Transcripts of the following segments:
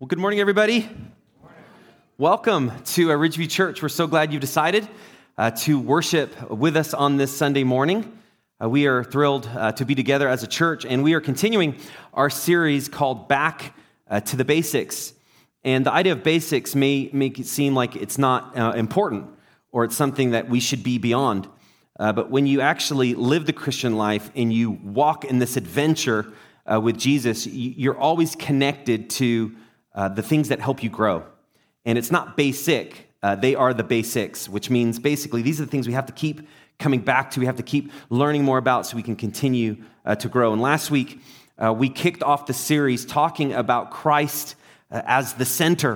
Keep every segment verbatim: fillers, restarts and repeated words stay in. Well, good morning, everybody. Good morning. Welcome to Ridgeview Church. We're so glad you've decided uh, to worship with us on this Sunday morning. Uh, we are thrilled uh, to be together as a church, and we are continuing our series called Back uh, to the Basics. And the idea of basics may make it seem like it's not uh, important or it's something that we should be beyond. Uh, but when you actually live the Christian life and you walk in this adventure uh, with Jesus, you're always connected to Uh, the things that help you grow. And it's not basic. Uh, they are the basics, which means basically these are the things we have to keep coming back to. We have to keep learning more about so we can continue uh, to grow. And last week, uh, we kicked off the series talking about Christ uh, as the center.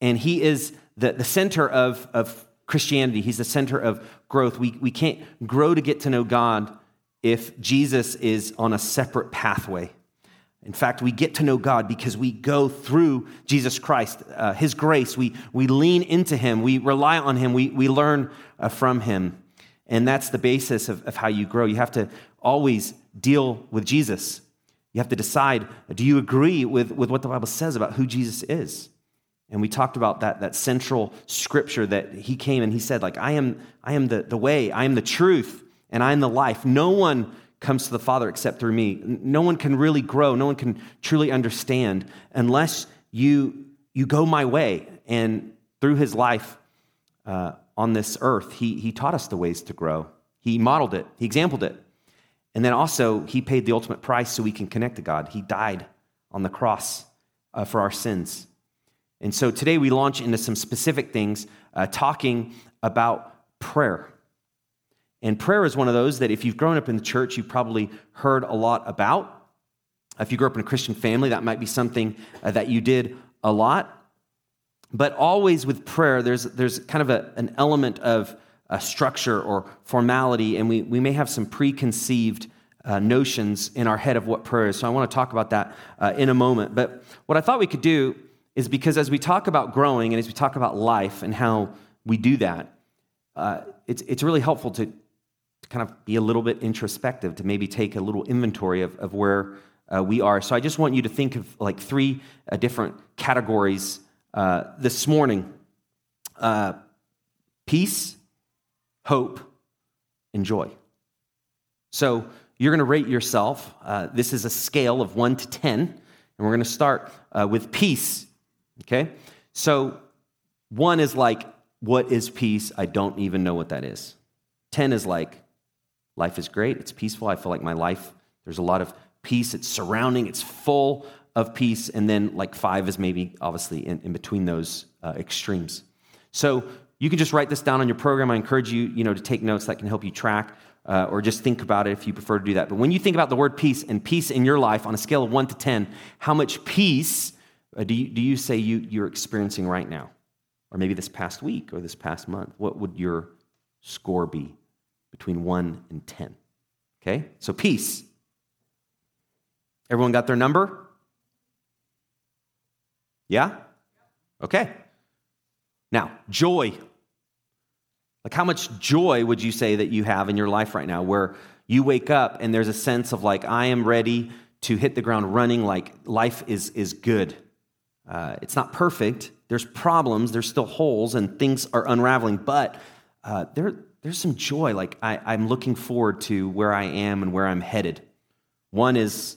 And he is the, the center of, of Christianity. He's the center of growth. We, we can't grow to get to know God if Jesus is on a separate pathway. In fact, we get to know God because we go through Jesus Christ, uh, his grace. We we lean into him. We rely on him. We we learn uh, from him. And that's the basis of, of how you grow. You have to always deal with Jesus. You have to decide, do you agree with, with what the Bible says about who Jesus is? And we talked about that, that central scripture that he came and he said, like, I am, I am the, the way, I am the truth, and I am the life. No one comes to the Father except through me. No one can really grow. No one can truly understand unless you you go my way. And through his life uh, on this earth, he he taught us the ways to grow. He modeled it. He exampled it. And then also, he paid the ultimate price so we can connect to God. He died on the cross uh, for our sins. And so today we launch into some specific things uh, talking about prayer. And prayer is one of those that if you've grown up in the church, you've probably heard a lot about. If you grew up in a Christian family, that might be something uh, that you did a lot. But always with prayer, there's there's kind of a, an element of a structure or formality, and we, we may have some preconceived uh, notions in our head of what prayer is. So I want to talk about that uh, in a moment. But what I thought we could do is, because as we talk about growing and as we talk about life and how we do that, uh, it's it's really helpful to kind of be a little bit introspective, to maybe take a little inventory of, of where uh, we are. So I just want you to think of like three uh, different categories uh, this morning. Uh, peace, hope, and joy. So you're going to rate yourself. Uh, this is a scale of one to ten, and we're going to start uh, with peace, okay? So one is like, what is peace? I don't even know what that is. ten is like, life is great, it's peaceful. I feel like my life, there's a lot of peace, it's surrounding, it's full of peace. And then like five is maybe obviously in, in between those uh, extremes. So you can just write this down on your program. I encourage you, you know, to take notes that can help you track uh, or just think about it if you prefer to do that. But when you think about the word peace and peace in your life on a scale of one to ten, how much peace uh, do you, do you say you, you're experiencing right now? Or maybe this past week or this past month? What would your score be? Between one and ten, okay? So peace. Everyone got their number? Yeah? Okay. Now, joy. Like, how much joy would you say that you have in your life right now, where you wake up and there's a sense of like, I am ready to hit the ground running, like life is, is good. Uh, it's not perfect. There's problems. There's still holes and things are unraveling, but uh, there There's some joy, like I, I'm looking forward to where I am and where I'm headed. One is,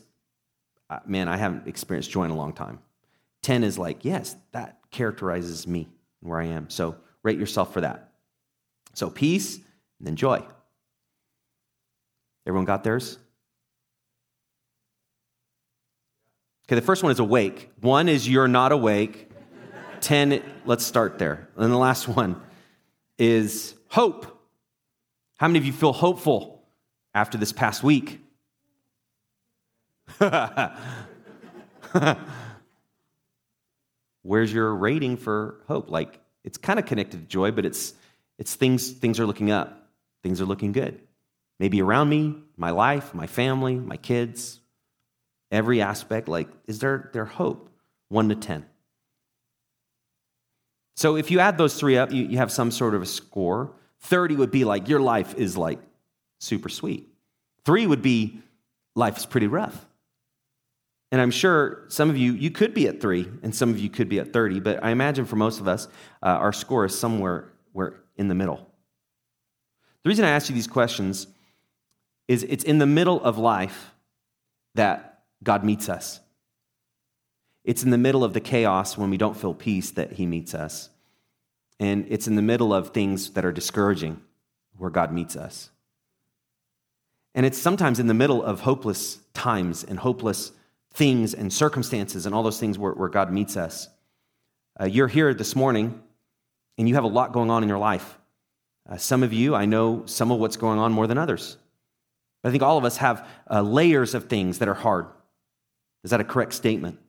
man, I haven't experienced joy in a long time. Ten is like, yes, that characterizes me and where I am. So rate yourself for that. So peace and then joy. Everyone got theirs? Okay, the first one is awake. One is you're not awake. Ten, let's start there. And the last one is hope. How many of you feel hopeful after this past week? Where's your rating for hope? Like, it's kind of connected to joy, but it's it's things things are looking up. Things are looking good. Maybe around me, my life, my family, my kids, every aspect. Like, is there, there hope? One to ten. So if you add those three up, you, you have some sort of a score. thirty would be like, your life is like super sweet. Three would be, life is pretty rough. And I'm sure some of you, you could be at three, and some of you could be at thirty, but I imagine for most of us, uh, our score is somewhere we're in the middle. The reason I ask you these questions is it's in the middle of life that God meets us. It's in the middle of the chaos when we don't feel peace that he meets us. And it's in the middle of things that are discouraging where God meets us. And it's sometimes in the middle of hopeless times and hopeless things and circumstances and all those things where, where God meets us. Uh, you're here this morning, and you have a lot going on in your life. Uh, some of you, I know some of what's going on more than others. But I think all of us have uh, layers of things that are hard. Is that a correct statement?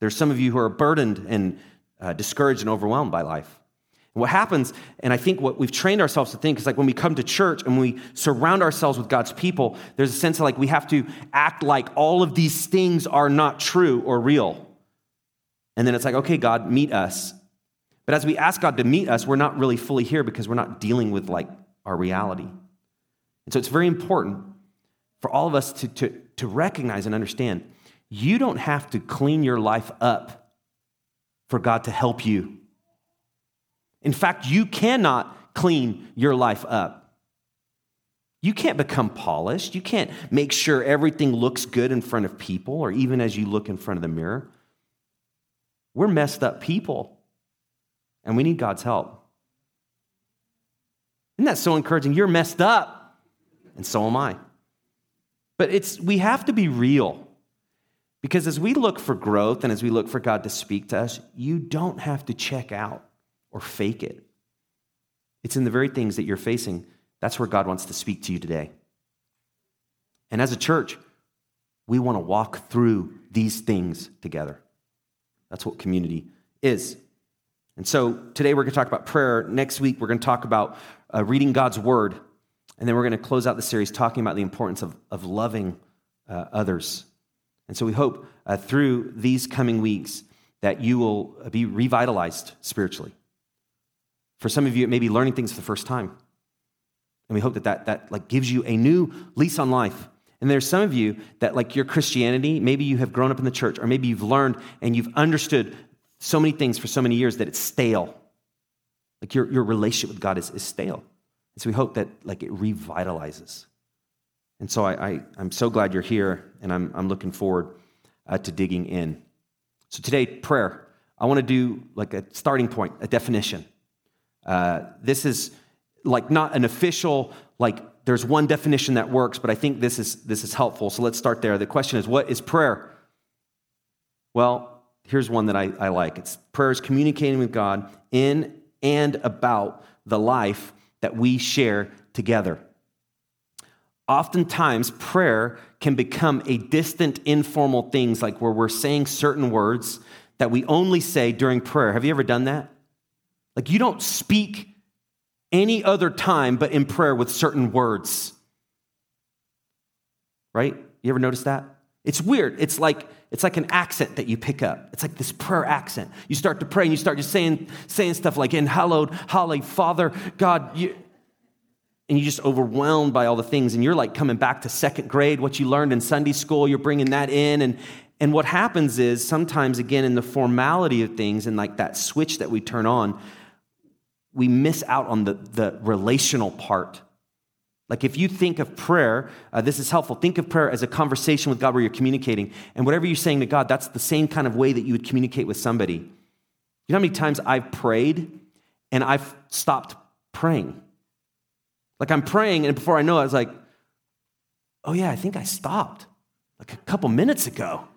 There's some of you who are burdened and uh, discouraged and overwhelmed by life. And what happens, and I think what we've trained ourselves to think is like when we come to church and we surround ourselves with God's people, there's a sense of like we have to act like all of these things are not true or real. And then it's like, okay, God, meet us. But as we ask God to meet us, we're not really fully here because we're not dealing with like our reality. And so it's very important for all of us to, to, to recognize and understand you don't have to clean your life up for God to help you. In fact, you cannot clean your life up. You can't become polished. You can't make sure everything looks good in front of people or even as you look in front of the mirror. We're messed up people, and we need God's help. Isn't that so encouraging? You're messed up, and so am I. But it's we have to be real. Because as we look for growth and as we look for God to speak to us, you don't have to check out or fake it. It's in the very things that you're facing. That's where God wants to speak to you today. And as a church, we want to walk through these things together. That's what community is. And so today we're going to talk about prayer. Next week we're going to talk about uh, reading God's word. And then we're going to close out the series talking about the importance of, of loving uh, others. And so we hope uh, through these coming weeks that you will be revitalized spiritually. For some of you, it may be learning things for the first time. And we hope that that, that like gives you a new lease on life. And there's some of you that like your Christianity, maybe you have grown up in the church, or maybe you've learned and you've understood so many things for so many years that it's stale. Like your, your relationship with God is, is stale. And so we hope that like it revitalizes. And so I, I, I'm so glad you're here, and I'm, I'm looking forward uh, to digging in. So today, prayer. I want to do like a starting point, a definition. Uh, this is like not an official, like there's one definition that works, but I think this is this is helpful. So let's start there. The question is, what is prayer? Well, here's one that I, I like. It's prayer is communicating with God in and about the life that we share together. Oftentimes, prayer can become a distant, informal thing, like where we're saying certain words that we only say during prayer. Have you ever done that? Like you don't speak any other time but in prayer with certain words, right? You ever notice that? It's weird. It's like it's like an accent that you pick up. It's like this prayer accent. You start to pray and you start just saying saying stuff like, "And hallowed, holy Father, God," you. And you're just overwhelmed by all the things, and you're like coming back to second grade, what you learned in Sunday school, you're bringing that in. And, and what happens is sometimes, again, in the formality of things and like that switch that we turn on, we miss out on the, the relational part. Like if you think of prayer, uh, this is helpful, think of prayer as a conversation with God where you're communicating. And whatever you're saying to God, that's the same kind of way that you would communicate with somebody. You know how many times I've prayed and I've stopped praying? Like I'm praying, and before I know it, I was like, oh yeah, I think I stopped like a couple minutes ago.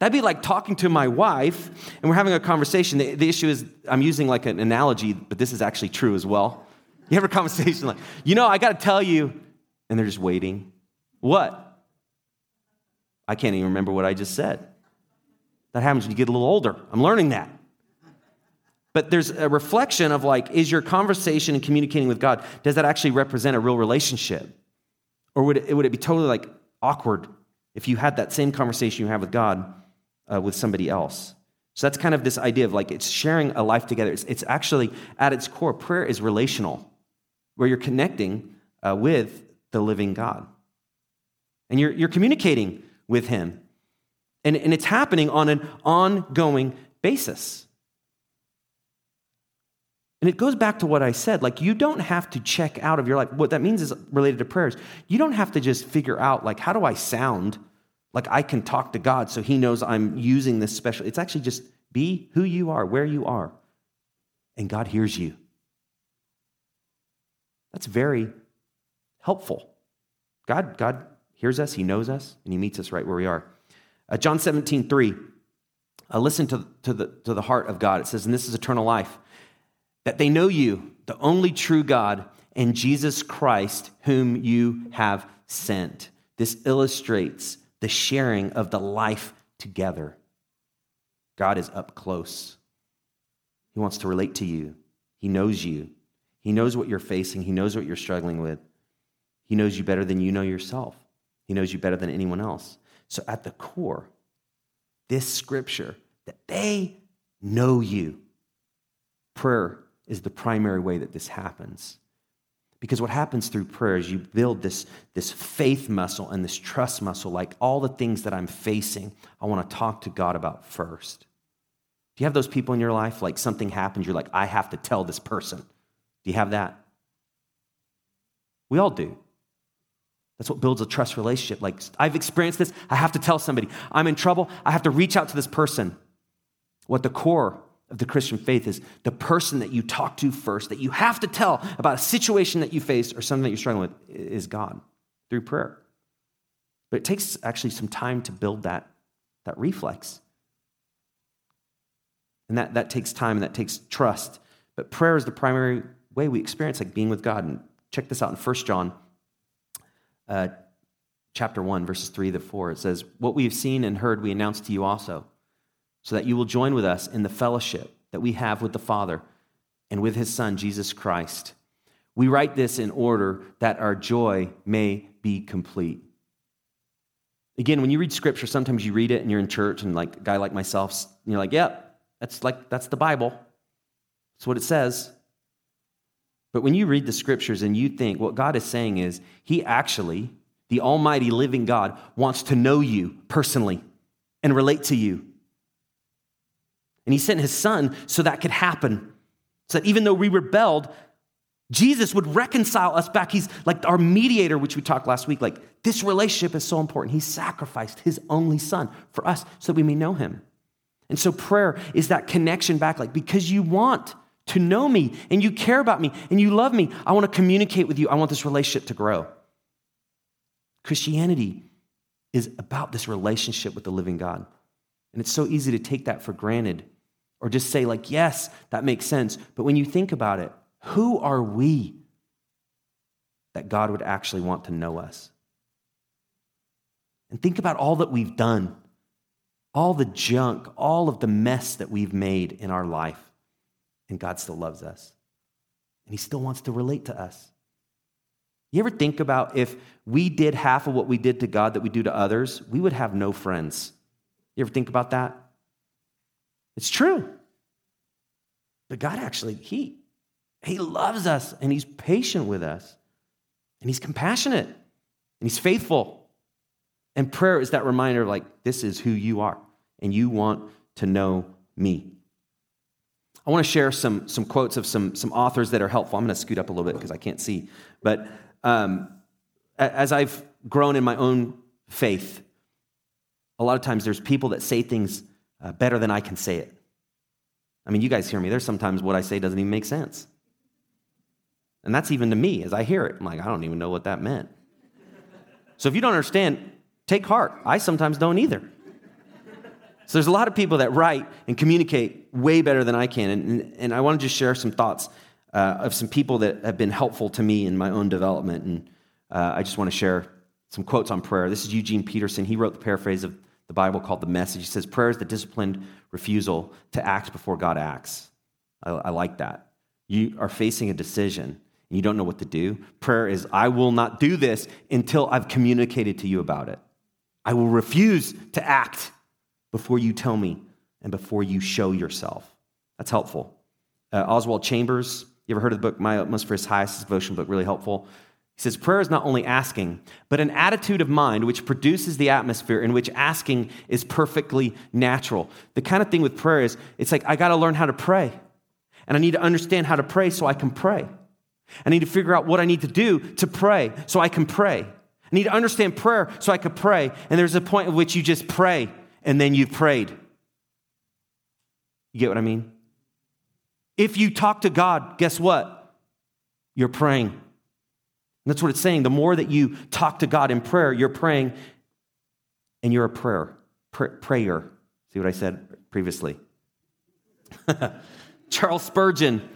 That'd be like talking to my wife, and we're having a conversation. The, the issue is I'm using like an analogy, but this is actually true as well. You have a conversation like, you know, I got to tell you, and they're just waiting. What? I can't even remember what I just said. That happens when you get a little older. I'm learning that. But there's a reflection of like, is your conversation and communicating with God, does that actually represent a real relationship? Or would it, would it be totally like awkward if you had that same conversation you have with God uh, with somebody else? So that's kind of this idea of like, it's sharing a life together. It's, it's actually at its core, prayer is relational, where you're connecting uh, with the living God. And you're, you're communicating with him. And, and it's happening on an ongoing basis. And it goes back to what I said, like you don't have to check out of your life. What that means is related to prayers. You don't have to just figure out like, how do I sound like I can talk to God so he knows I'm using this special. It's actually just be who you are, where you are, and God hears you. That's very helpful. God, God hears us, he knows us, and he meets us right where we are. Uh, John seventeen, three, uh, listen to, to, the, to the heart of God. It says, and this is eternal life, that they know you, the only true God, and Jesus Christ, whom you have sent. This illustrates the sharing of the life together. God is up close. He wants to relate to you. He knows you. He knows what you're facing. He knows what you're struggling with. He knows you better than you know yourself. He knows you better than anyone else. So at the core, this scripture, that they know you. Prayer is the primary way that this happens. Because what happens through prayer is you build this, this faith muscle and this trust muscle, like all the things that I'm facing, I want to talk to God about first. Do you have those people in your life, like something happens, you're like, I have to tell this person. Do you have that? We all do. That's what builds a trust relationship. Like, I've experienced this, I have to tell somebody. I'm in trouble, I have to reach out to this person. What the core of the Christian faith is the person that you talk to first, that you have to tell about a situation that you faced or something that you're struggling with, is God through prayer. But it takes actually some time to build that, that reflex. And that, that takes time and that takes trust. But prayer is the primary way we experience like being with God. And check this out in First John uh, chapter one, verses three to four. It says, what we have seen and heard we announce to you also, so that you will join with us in the fellowship that we have with the Father and with his Son, Jesus Christ. We write this in order that our joy may be complete. Again, when you read scripture, sometimes you read it and you're in church and like a guy like myself, and you're like, yep, yeah, that's like that's the Bible. That's what it says. But when you read the scriptures and you think what God is saying is he actually, the almighty living God, wants to know you personally and relate to you. And he sent his son so that could happen. So that even though we rebelled, Jesus would reconcile us back. He's like our mediator, which we talked last week. Like this relationship is so important. He sacrificed his only son for us so that we may know him. And so prayer is that connection back. Like because you want to know me and you care about me and you love me, I want to communicate with you. I want this relationship to grow. Christianity is about this relationship with the living God. And it's so easy to take that for granted. Or just say like, yes, that makes sense. But when you think about it, who are we that God would actually want to know us? And think about all that we've done, all the junk, all of the mess that we've made in our life. And God still loves us. And he still wants to relate to us. You ever think about if we did half of what we did to God that we do to others, we would have no friends. You ever think about that? It's true. But God actually, he, he loves us and he's patient with us and he's compassionate and he's faithful. And prayer is that reminder of like, this is who you are and you want to know me. I want to share some, some quotes of some, some authors that are helpful. I'm going to scoot up a little bit because I can't see. But um, as I've grown in my own faith, a lot of times there's people that say things uh, better than I can say it. I mean, you guys hear me. There's sometimes what I say doesn't even make sense. And that's even to me as I hear it. I'm like, I don't even know what that meant. So if you don't understand, take heart. I sometimes don't either. So there's a lot of people that write and communicate way better than I can. And, and, and I want to just share some thoughts uh, of some people that have been helpful to me in my own development. And uh, I just want to share some quotes on prayer. This is Eugene Peterson. He wrote the paraphrase of the Bible called The Message. He says, prayer is the disciplined refusal to act before God acts. I, I like that. You are facing a decision and you don't know what to do. Prayer is, I will not do this until I've communicated to you about it. I will refuse to act before you tell me and before you show yourself. That's helpful. Uh, Oswald Chambers, you ever heard of the book, My Utmost for His Highest? Devotion book, really helpful. He says, prayer is not only asking, but an attitude of mind which produces the atmosphere in which asking is perfectly natural. The kind of thing with prayer is, it's like, I got to learn how to pray. And I need to understand how to pray so I can pray. I need to figure out what I need to do to pray so I can pray. I need to understand prayer so I can pray. And there's a point at which you just pray, and then you've prayed. You get what I mean? If you talk to God, guess what? You're praying. And that's what it's saying. The more that you talk to God in prayer, you're praying, and you're a prayer. Pr- prayer. See what I said previously? Charles Spurgeon,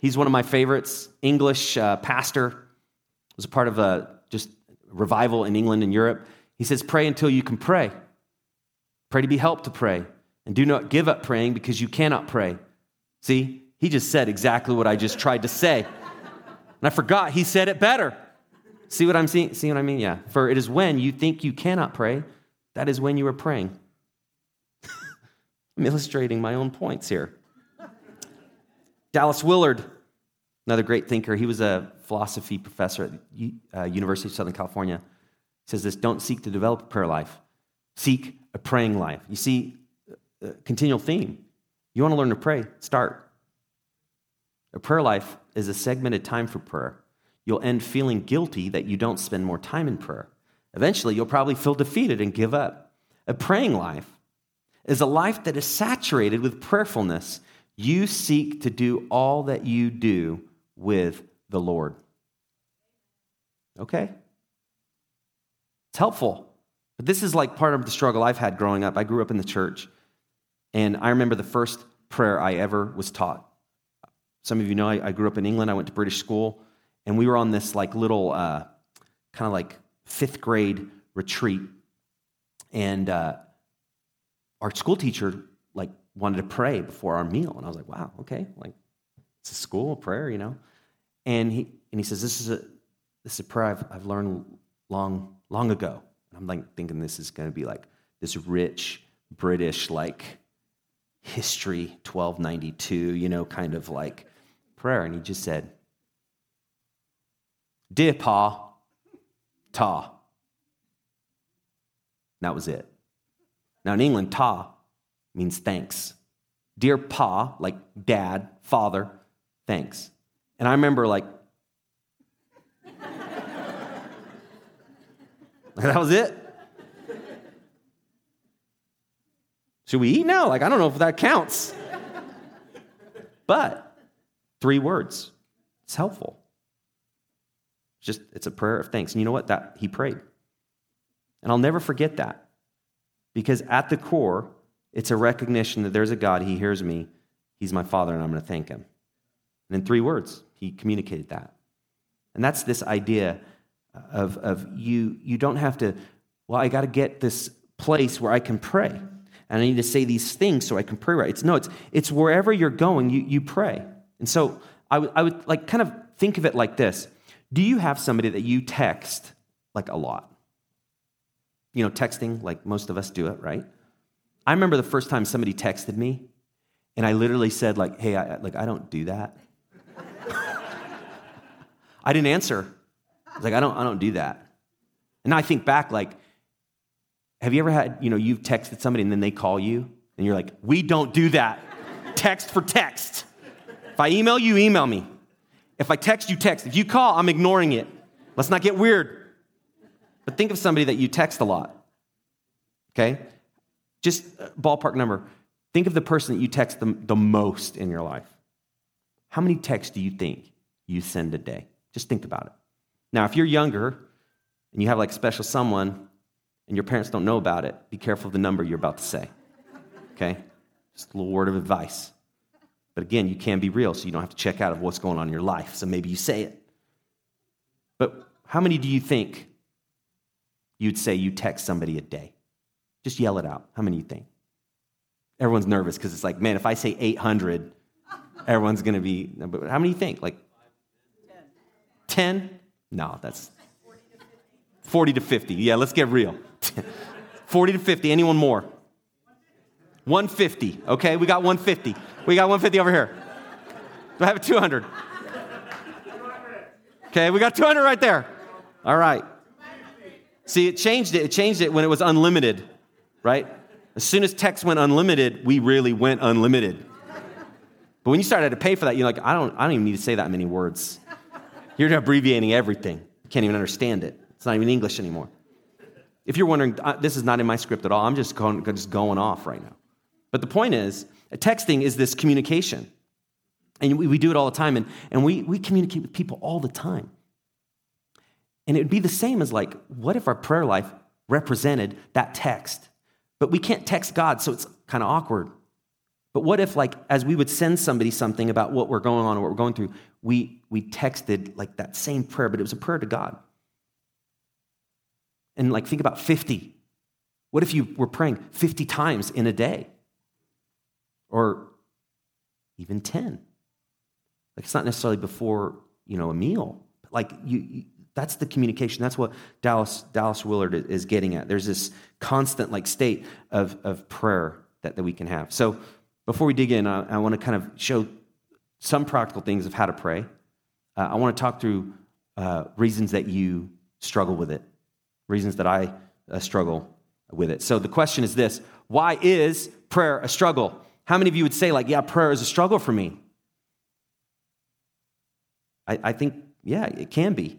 he's one of my favorites, English uh, pastor, was a part of a just revival in England and Europe. He says, pray until you can pray. Pray to be helped to pray. And do not give up praying because you cannot pray. See, he just said exactly what I just tried to say. And I forgot he said it better. See what I'm seeing? See what I mean? Yeah. For it is when you think you cannot pray, that is when you are praying. I'm illustrating my own points here. Dallas Willard, another great thinker. He was a philosophy professor at the uh, University of Southern California. He says this, don't seek to develop a prayer life. Seek a praying life. You see, a continual theme. You want to learn to pray, start. A prayer life is a segmented time for prayer. You'll end feeling guilty that you don't spend more time in prayer. Eventually, you'll probably feel defeated and give up. A praying life is a life that is saturated with prayerfulness. You seek to do all that you do with the Lord. Okay? It's helpful. But this is like part of the struggle I've had growing up. I grew up in the church, and I remember the first prayer I ever was taught. Some of you know I, I grew up in England. I went to British school, and we were on this like little uh, kind of like fifth grade retreat. And uh, our school teacher like wanted to pray before our meal, and I was like, "Wow, okay, like it's a school prayer, you know." And he and he says, "This is a this is a prayer I've I've learned long long ago." And I'm like thinking this is going to be like this rich British like history twelve ninety-two, you know, kind of like prayer. And he just said, "Dear Pa, Ta." And that was it. Now in England, Ta means thanks. Dear Pa, like dad, father, thanks. And I remember like, that was it. Should we eat now? Like, I don't know if that counts. But three words. It's helpful. It's just, it's a prayer of thanks. And you know what? That he prayed. And I'll never forget that. Because at the core, it's a recognition that there's a God. He hears me. He's my Father, and I'm going to thank him. And in three words, he communicated that. And that's this idea of, of you, you don't have to, well, I got to get this place where I can pray. And I need to say these things so I can pray right. It's no, it's it's wherever you're going, you you pray. And so I would I would like kind of think of it like this. Do you have somebody that you text like a lot? You know, texting, like most of us do it, right? I remember the first time somebody texted me, and I literally said, like, hey, I like I don't do that. I didn't answer. I was like, I don't, I don't do that. And now I think back, like, have you ever had, you know, you've texted somebody and then they call you and you're like, we don't do that. Text for text. If I email you, email me. If I text, you text. If you call, I'm ignoring it. Let's not get weird. But think of somebody that you text a lot. Okay? Just ballpark number. Think of the person that you text the, the most in your life. How many texts do you think you send a day? Just think about it. Now, if you're younger and you have like special someone, and your parents don't know about it, be careful of the number you're about to say, okay? Just a little word of advice. But again, you can be real, so you don't have to check out of what's going on in your life, so maybe you say it. But how many do you think you'd say you text somebody a day? Just yell it out. How many do you think? Everyone's nervous because it's like, man, if I say eight hundred, everyone's going to be, but how many do you think? Like ten? No, that's forty to fifty. Yeah, let's get real. forty to fifty. Anyone more? one fifty. Okay, we got one fifty. We got one fifty over here. Do I have a two hundred? Okay, we got two hundred right there. All right. See, it changed it. It changed it when it was unlimited, right? As soon as text went unlimited, we really went unlimited. But when you started to pay for that, you're like, I don't, I don't even need to say that many words. You're abbreviating everything. You can't even understand it. It's not even English anymore. If you're wondering, this is not in my script at all. I'm just going, just going off right now. But the point is, texting is this communication. And we, we do it all the time. And, and we, we communicate with people all the time. And it would be the same as like, what if our prayer life represented that text? But we can't text God, so it's kind of awkward. But what if, like, as we would send somebody something about what we're going on or what we're going through, we we texted, like, that same prayer, but it was a prayer to God. And, like, think about fifty. What if you were praying fifty times in a day? Or even ten. Like, it's not necessarily before, you know, a meal. But like, you, you that's the communication. That's what Dallas Dallas Willard is getting at. There's this constant, like, state of, of prayer that, that we can have. So before we dig in, I, I want to kind of show some practical things of how to pray. Uh, I want to talk through uh, reasons that you struggle with it, reasons that I uh, struggle with it. So the question is this: why is prayer a struggle? How many of you would say, like, yeah, prayer is a struggle for me? I, I think, yeah, it can be.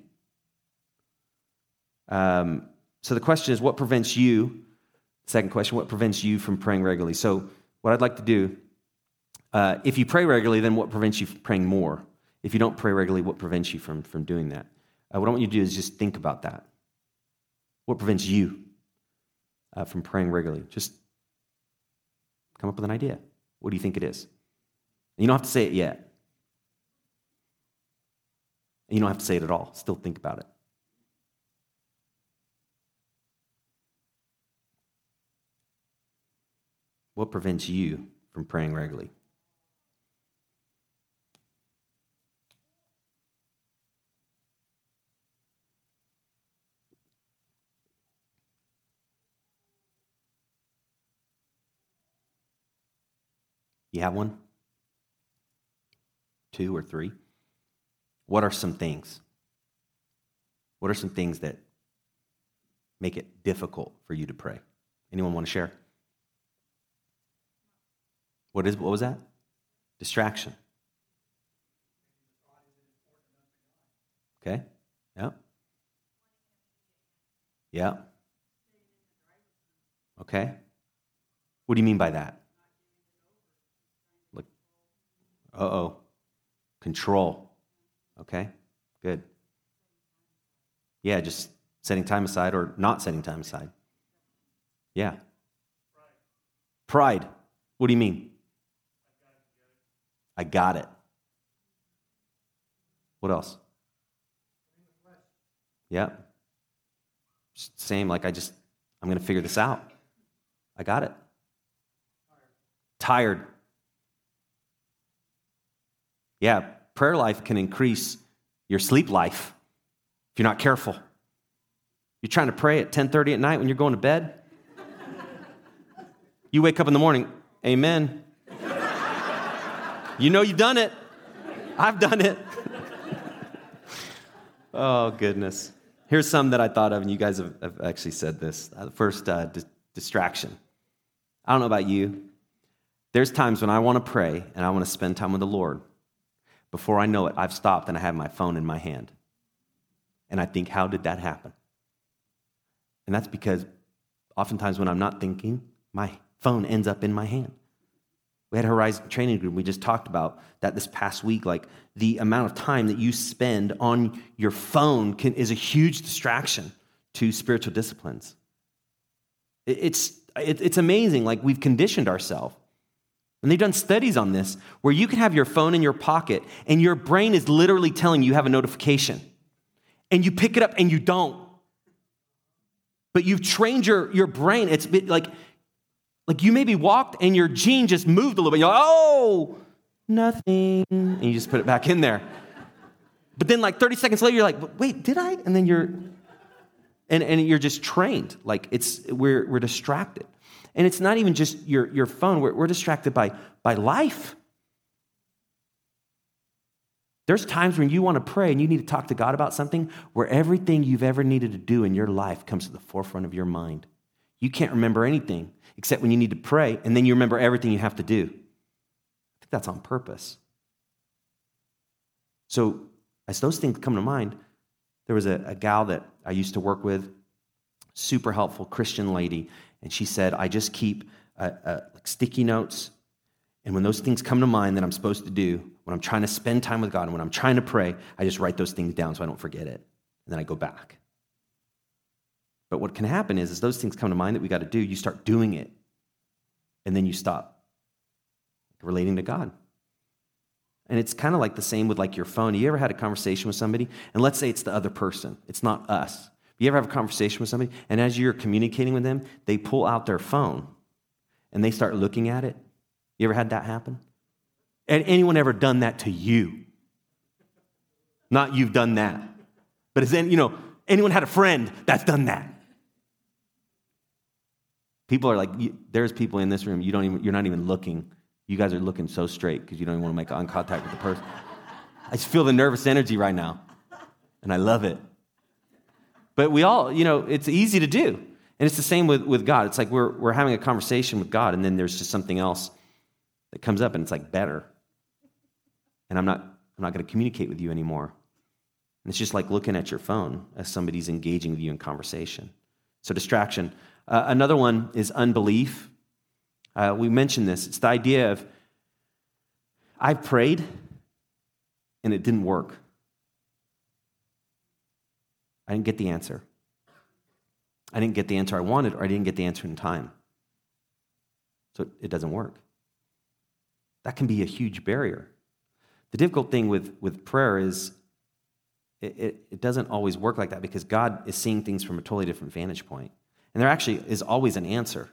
Um, so the question is, what prevents you, second question, what prevents you from praying regularly? So what I'd like to do, uh, if you pray regularly, then what prevents you from praying more? If you don't pray regularly, what prevents you from, from doing that? Uh, what I want you to do is just think about that. What prevents you uh, from praying regularly? Just come up with an idea. What do you think it is? And you don't have to say it yet. And you don't have to say it at all. Still think about it. What prevents you from praying regularly? You have one? Two or three? What are some things? What are some things that make it difficult for you to pray? Anyone want to share? What is? What was that? Distraction. Okay. Yeah. Yeah. Okay. What do you mean by that? Look. Uh oh. Control. Okay. Good. Yeah. Just setting time aside or not setting time aside. Yeah. Pride. What do you mean? I got it. What else? Yeah. Same, like I just, I'm going to figure this out. I got it. Tired. Yeah, prayer life can increase your sleep life if you're not careful. You're trying to pray at ten thirty at night when you're going to bed. You wake up in the morning, amen. You know you've done it. I've done it. Oh, goodness. Here's some that I thought of, and you guys have, have actually said this. Uh, the first, uh, di- distraction. I don't know about you. There's times when I want to pray, and I want to spend time with the Lord. Before I know it, I've stopped, and I have my phone in my hand. And I think, how did that happen? And that's because oftentimes when I'm not thinking, my phone ends up in my hand. We had a Horizon training group. We just talked about that this past week. Like, the amount of time that you spend on your phone can, is a huge distraction to spiritual disciplines. It, it's it, it's amazing. Like, we've conditioned ourselves, and they've done studies on this where you can have your phone in your pocket, and your brain is literally telling you you have a notification, and you pick it up and you don't. But you've trained your your brain. It's been like. Like, you maybe walked and your gene just moved a little bit. You're like, oh, nothing. And you just put it back in there. But then, like, thirty seconds later, you're like, wait, did I? And then you're, and, and you're just trained. Like, it's, we're we're distracted. And it's not even just your, your phone. We're, we're distracted by, by life. There's times when you want to pray and you need to talk to God about something where everything you've ever needed to do in your life comes to the forefront of your mind. You can't remember anything except when you need to pray, and then you remember everything you have to do. I think that's on purpose. So as those things come to mind, there was a, a gal that I used to work with, super helpful Christian lady, and she said, I just keep uh, uh, like sticky notes, and when those things come to mind that I'm supposed to do, when I'm trying to spend time with God and when I'm trying to pray, I just write those things down so I don't forget it, and then I go back. But what can happen is, as those things come to mind that we got to do, you start doing it, and then you stop relating to God. And it's kind of like the same with like your phone. You ever had a conversation with somebody, and let's say it's the other person, it's not us. You ever have a conversation with somebody, and as you're communicating with them, they pull out their phone, and they start looking at it. You ever had that happen? Had anyone ever done that to you? Not you've done that, but has any, you know, anyone had a friend that's done that? People are like, there's people in this room. You don't even. You're not even looking. You guys are looking so straight because you don't even want to make eye contact with the person. I just feel the nervous energy right now, and I love it. But we all, you know, it's easy to do. And it's the same with, with God. It's like we're we're having a conversation with God, and then there's just something else that comes up, and it's like better. And I'm not I'm not going to communicate with you anymore. And it's just like looking at your phone as somebody's engaging with you in conversation. So distraction. Uh, another one is unbelief. Uh, we mentioned this. It's the idea of I prayed, and it didn't work. I didn't get the answer. I didn't get the answer I wanted, or I didn't get the answer in time. So it doesn't work. That can be a huge barrier. The difficult thing with, with prayer is it, it, it doesn't always work like that because God is seeing things from a totally different vantage point. And there actually is always an answer.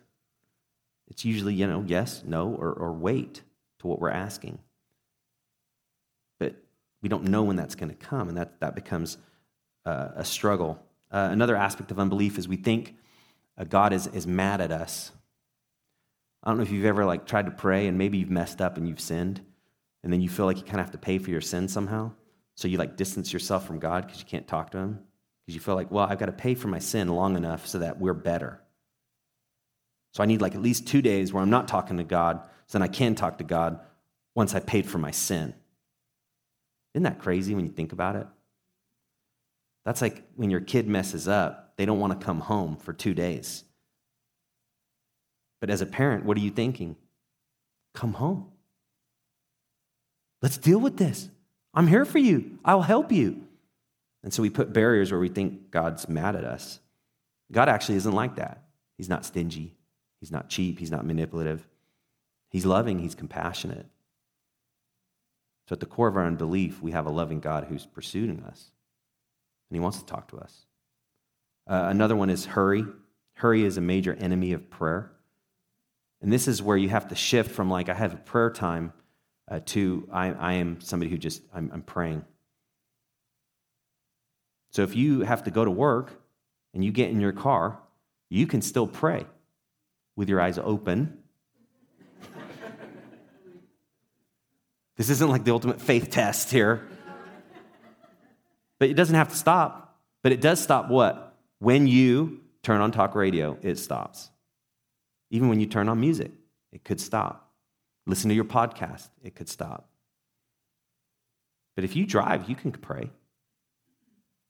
It's usually, you know, yes, no, or, or wait to what we're asking. But we don't know when that's going to come, and that, that becomes Uh, a struggle. Uh, another aspect of unbelief is we think uh, God is, is mad at us. I don't know if you've ever like tried to pray and maybe you've messed up and you've sinned, and then you feel like you kind of have to pay for your sin somehow. So you like distance yourself from God because you can't talk to him because you feel like, well, I've got to pay for my sin long enough so that we're better. So I need like at least two days where I'm not talking to God, so then I can talk to God once I paid for my sin. Isn't that crazy when you think about it? That's like when your kid messes up, they don't want to come home for two days. But as a parent, what are you thinking? Come home. Let's deal with this. I'm here for you. I'll help you. And so we put barriers where we think God's mad at us. God actually isn't like that. He's not stingy. He's not cheap. He's not manipulative. He's loving. He's compassionate. So at the core of our unbelief, we have a loving God who's pursuing us. And he wants to talk to us. Uh, another one is hurry. Hurry is a major enemy of prayer. And this is where you have to shift from like, I have a prayer time uh, to I, I am somebody who just, I'm, I'm praying. So if you have to go to work and you get in your car, you can still pray with your eyes open. This isn't like the ultimate faith test here. But it doesn't have to stop. But it does stop what? When you turn on talk radio, it stops. Even when you turn on music, it could stop. Listen to your podcast, it could stop. But if you drive, you can pray.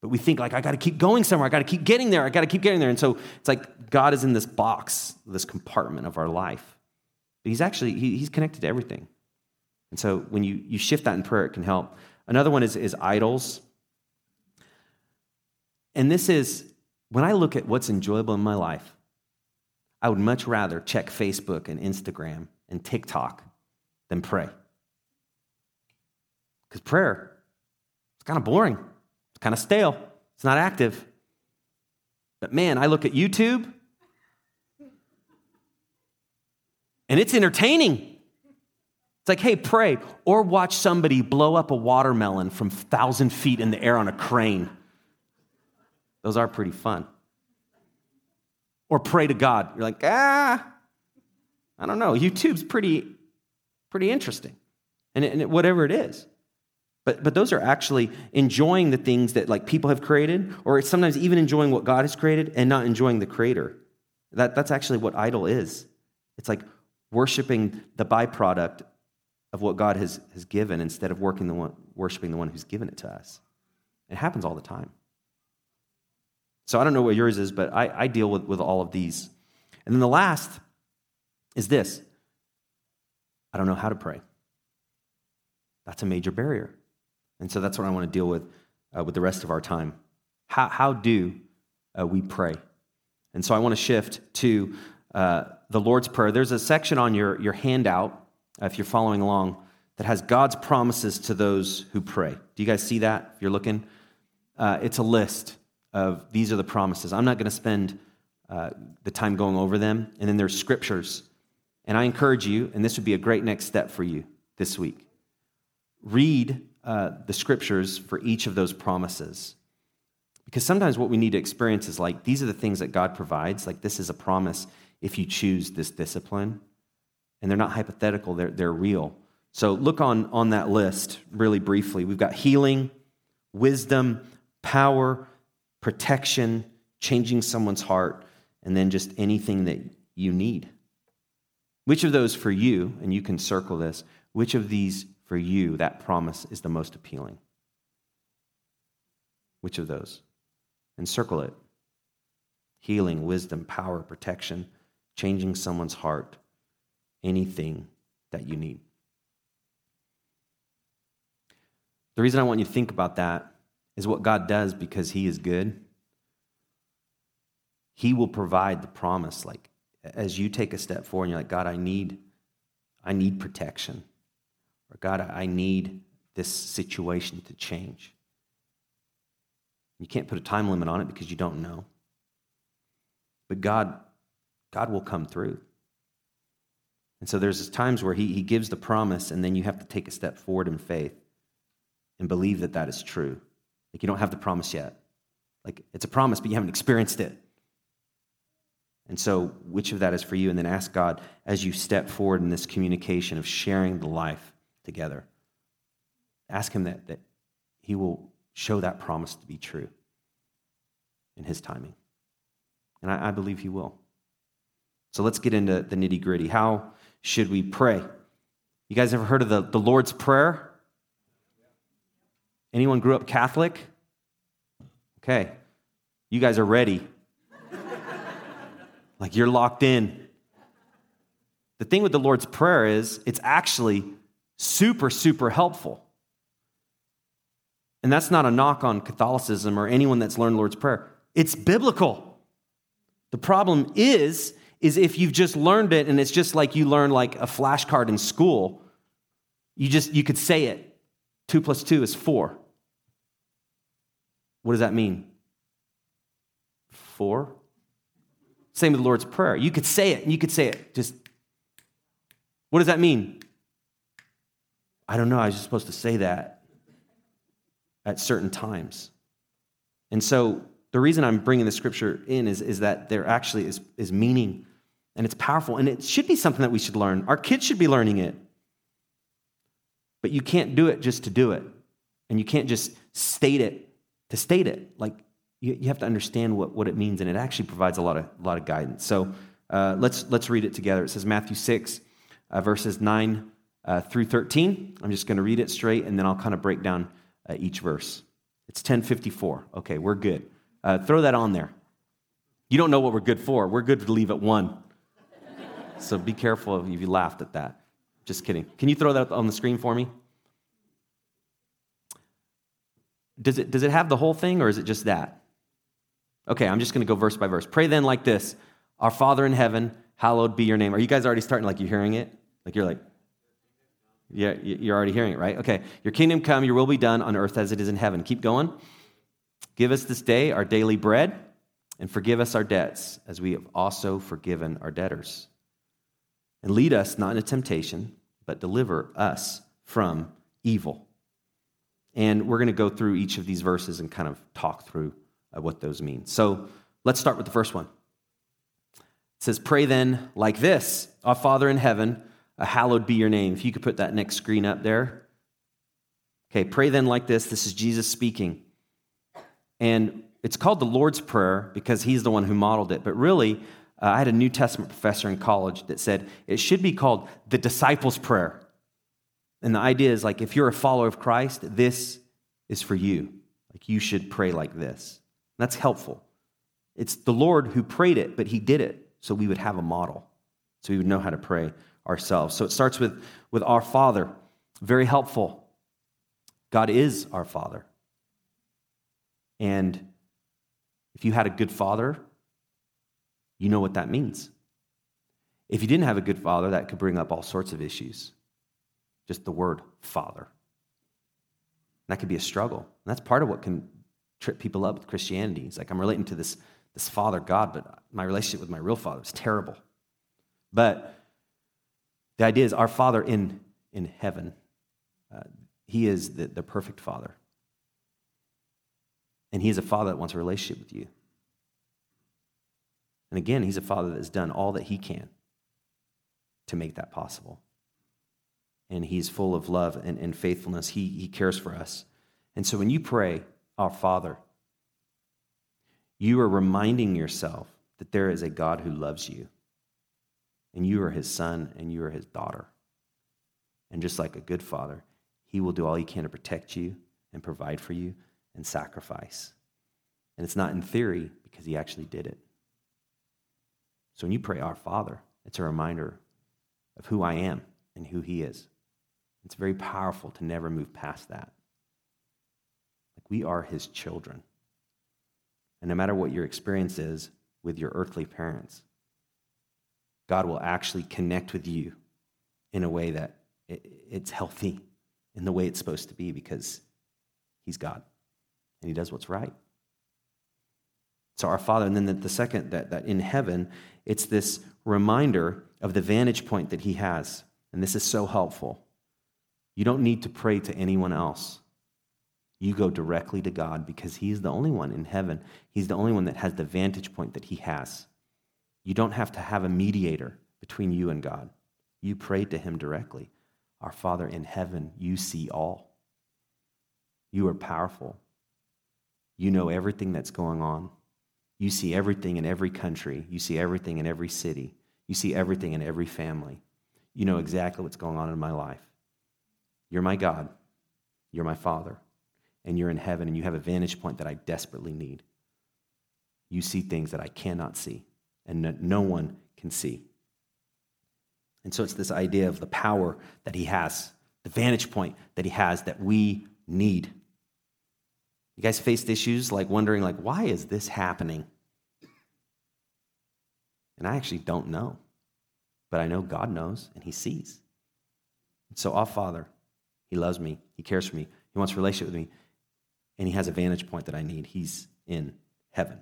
But we think like, I got to keep going somewhere. I got to keep getting there. I got to keep getting there. And so it's like God is in this box, this compartment of our life. But he's actually, he, he's connected to everything. And so when you, you shift that in prayer, it can help. Another one is, is idols. And this is, when I look at what's enjoyable in my life, I would much rather check Facebook and Instagram and TikTok than pray. Because prayer, it's kind of boring. It's kind of stale. It's not active. But man, I look at YouTube, and it's entertaining. It's like, hey, pray, or watch somebody blow up a watermelon from one thousand feet in the air on a crane. Those are pretty fun. Or pray to God. You're like, ah, I don't know. YouTube's pretty, pretty interesting. And, it, and it, whatever it is. But but those are actually enjoying the things that like people have created, or it's sometimes even enjoying what God has created and not enjoying the creator. That that's actually what idol is. It's like worshiping the byproduct of what God has, has given instead of working the one, worshiping the one who's given it to us. It happens all the time. So I don't know what yours is, but I, I deal with, with all of these. And then the last is this. I don't know how to pray. That's a major barrier. And so that's what I want to deal with uh, with the rest of our time. How how do uh, we pray? And so I want to shift to uh, the Lord's Prayer. There's a section on your, your handout, uh, if you're following along, that has God's promises to those who pray. Do you guys see that? If you're looking, uh, it's a list of these are the promises. I'm not going to spend uh, the time going over them. And then there's scriptures. And I encourage you, and this would be a great next step for you this week, read Uh, the scriptures for each of those promises. Because sometimes what we need to experience is like, these are the things that God provides. Like, this is a promise if you choose this discipline. And they're not hypothetical, they're, they're real. So look on, on that list really briefly. We've got healing, wisdom, power, protection, changing someone's heart, and then just anything that you need. Which of those for you, and you can circle this, which of these for you, that promise is the most appealing? Which of those? And circle it. Healing, wisdom, power, protection, changing someone's heart, anything that you need. The reason I want you to think about that is what God does because He is good. He will provide the promise. Like, as you take a step forward and you're like, God, I need, I need protection. Or God, I need this situation to change. You can't put a time limit on it because you don't know. But God, God will come through. And so there's times where he, he gives the promise, and then you have to take a step forward in faith and believe that that is true. Like, you don't have the promise yet. Like, it's a promise, but you haven't experienced it. And so which of that is for you? And then ask God as you step forward in this communication of sharing the life together. Ask him that, that he will show that promise to be true in his timing. And I, I believe he will. So let's get into the nitty-gritty. How should we pray? You guys ever heard of the, the Lord's Prayer? Anyone grew up Catholic? Okay. You guys are ready. Like, you're locked in. The thing with the Lord's Prayer is it's actually super, super helpful. And that's not a knock on Catholicism or anyone that's learned Lord's Prayer. It's biblical. The problem is, is if you've just learned it and it's just like you learn like a flashcard in school, you just, you could say it. Two plus two is four. What does that mean? Four? Same with the Lord's Prayer. You could say it, and you could say it. Just, what does that mean? I don't know. I was just supposed to say that at certain times. And so the reason I'm bringing the scripture in is, is that there actually is, is meaning, and it's powerful, and it should be something that we should learn. Our kids should be learning it. But you can't do it just to do it, and you can't just state it to state it. Like, you have to understand what, what it means, and it actually provides a lot of a lot of guidance. So uh, let's let's read it together. It says Matthew six, uh, verses nine uh, through thirteen. I'm just going to read it straight, and then I'll kind of break down uh, each verse. It's ten fifty-four. Okay, we're good. Uh, throw that on there. You don't know what we're good for. We're good to leave at one. So be careful if you laughed at that. Just kidding. Can you throw that on the screen for me? Does it does it have the whole thing, or is it just that? Okay, I'm just going to go verse by verse. Pray then like this. Our Father in heaven, hallowed be your name. Are you guys already starting like you're hearing it? Like you're like, yeah, you're already hearing it, right? Okay, your kingdom come, your will be done on earth as it is in heaven. Keep going. Give us this day our daily bread, and forgive us our debts as we have also forgiven our debtors. And lead us not into temptation, but deliver us from evil. And we're going to go through each of these verses and kind of talk through what those mean. So let's start with the first one. It says, pray then like this, our Father in heaven, hallowed be your name. If you could put that next screen up there. Okay, pray then like this. This is Jesus speaking. And it's called the Lord's Prayer because he's the one who modeled it. But really, uh, I had a New Testament professor in college that said it should be called the Disciples' Prayer. And the idea is, like, if you're a follower of Christ, this is for you. Like, you should pray like this. And that's helpful. It's the Lord who prayed it, but he did it so we would have a model, so we would know how to pray ourselves. So it starts with, with our Father. Very helpful. God is our Father. And if you had a good father, you know what that means. If you didn't have a good father, that could bring up all sorts of issues. Just the word father. That could be a struggle. And that's part of what can trip people up with Christianity. It's like, I'm relating to this, this Father God, but my relationship with my real father is terrible. But the idea is our Father in, in heaven. Uh, he is the, the perfect Father. And he is a Father that wants a relationship with you. And again, he's a Father that has done all that he can to make that possible. And he's full of love and, and faithfulness. He, he cares for us. And so when you pray, our Father, you are reminding yourself that there is a God who loves you. And you are his son, and you are his daughter. And just like a good father, he will do all he can to protect you and provide for you and sacrifice. And it's not in theory, because he actually did it. So when you pray our Father, it's a reminder of who I am and who he is. It's very powerful to never move past that. Like, we are his children. And no matter what your experience is with your earthly parents, God will actually connect with you in a way that it, it's healthy, in the way it's supposed to be, because he's God. And he does what's right. So our Father, and then the, the second, that, that in heaven, it's this reminder of the vantage point that he has. And this is so helpful. You don't need to pray to anyone else. You go directly to God, because he's the only one in heaven. He's the only one that has the vantage point that he has. You don't have to have a mediator between you and God. You pray to him directly. Our Father in heaven, you see all. You are powerful. You know everything that's going on. You see everything in every country. You see everything in every city. You see everything in every family. You know exactly what's going on in my life. You're my God. You're my Father. And you're in heaven, and you have a vantage point that I desperately need. You see things that I cannot see, and that no one can see. And so it's this idea of the power that he has, the vantage point that he has that we need. You guys faced issues like wondering, like, why is this happening? And I actually don't know. But I know God knows, and he sees. And so our Father, he loves me. He cares for me. He wants a relationship with me. And he has a vantage point that I need. He's in heaven.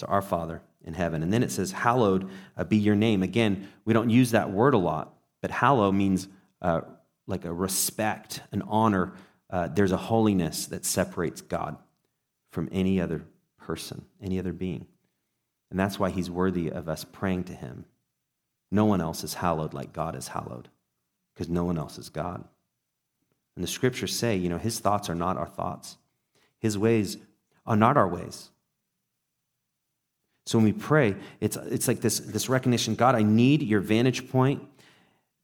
So our Father in heaven. And then it says, hallowed be your name. Again, we don't use that word a lot, but hallow means uh, like a respect, an honor. Uh, there's a holiness that separates God from any other person, any other being. And that's why he's worthy of us praying to him. No one else is hallowed like God is hallowed, because no one else is God. And the scriptures say, you know, his thoughts are not our thoughts. His ways are not our ways. So when we pray, it's it's like this, this recognition, God, I need your vantage point.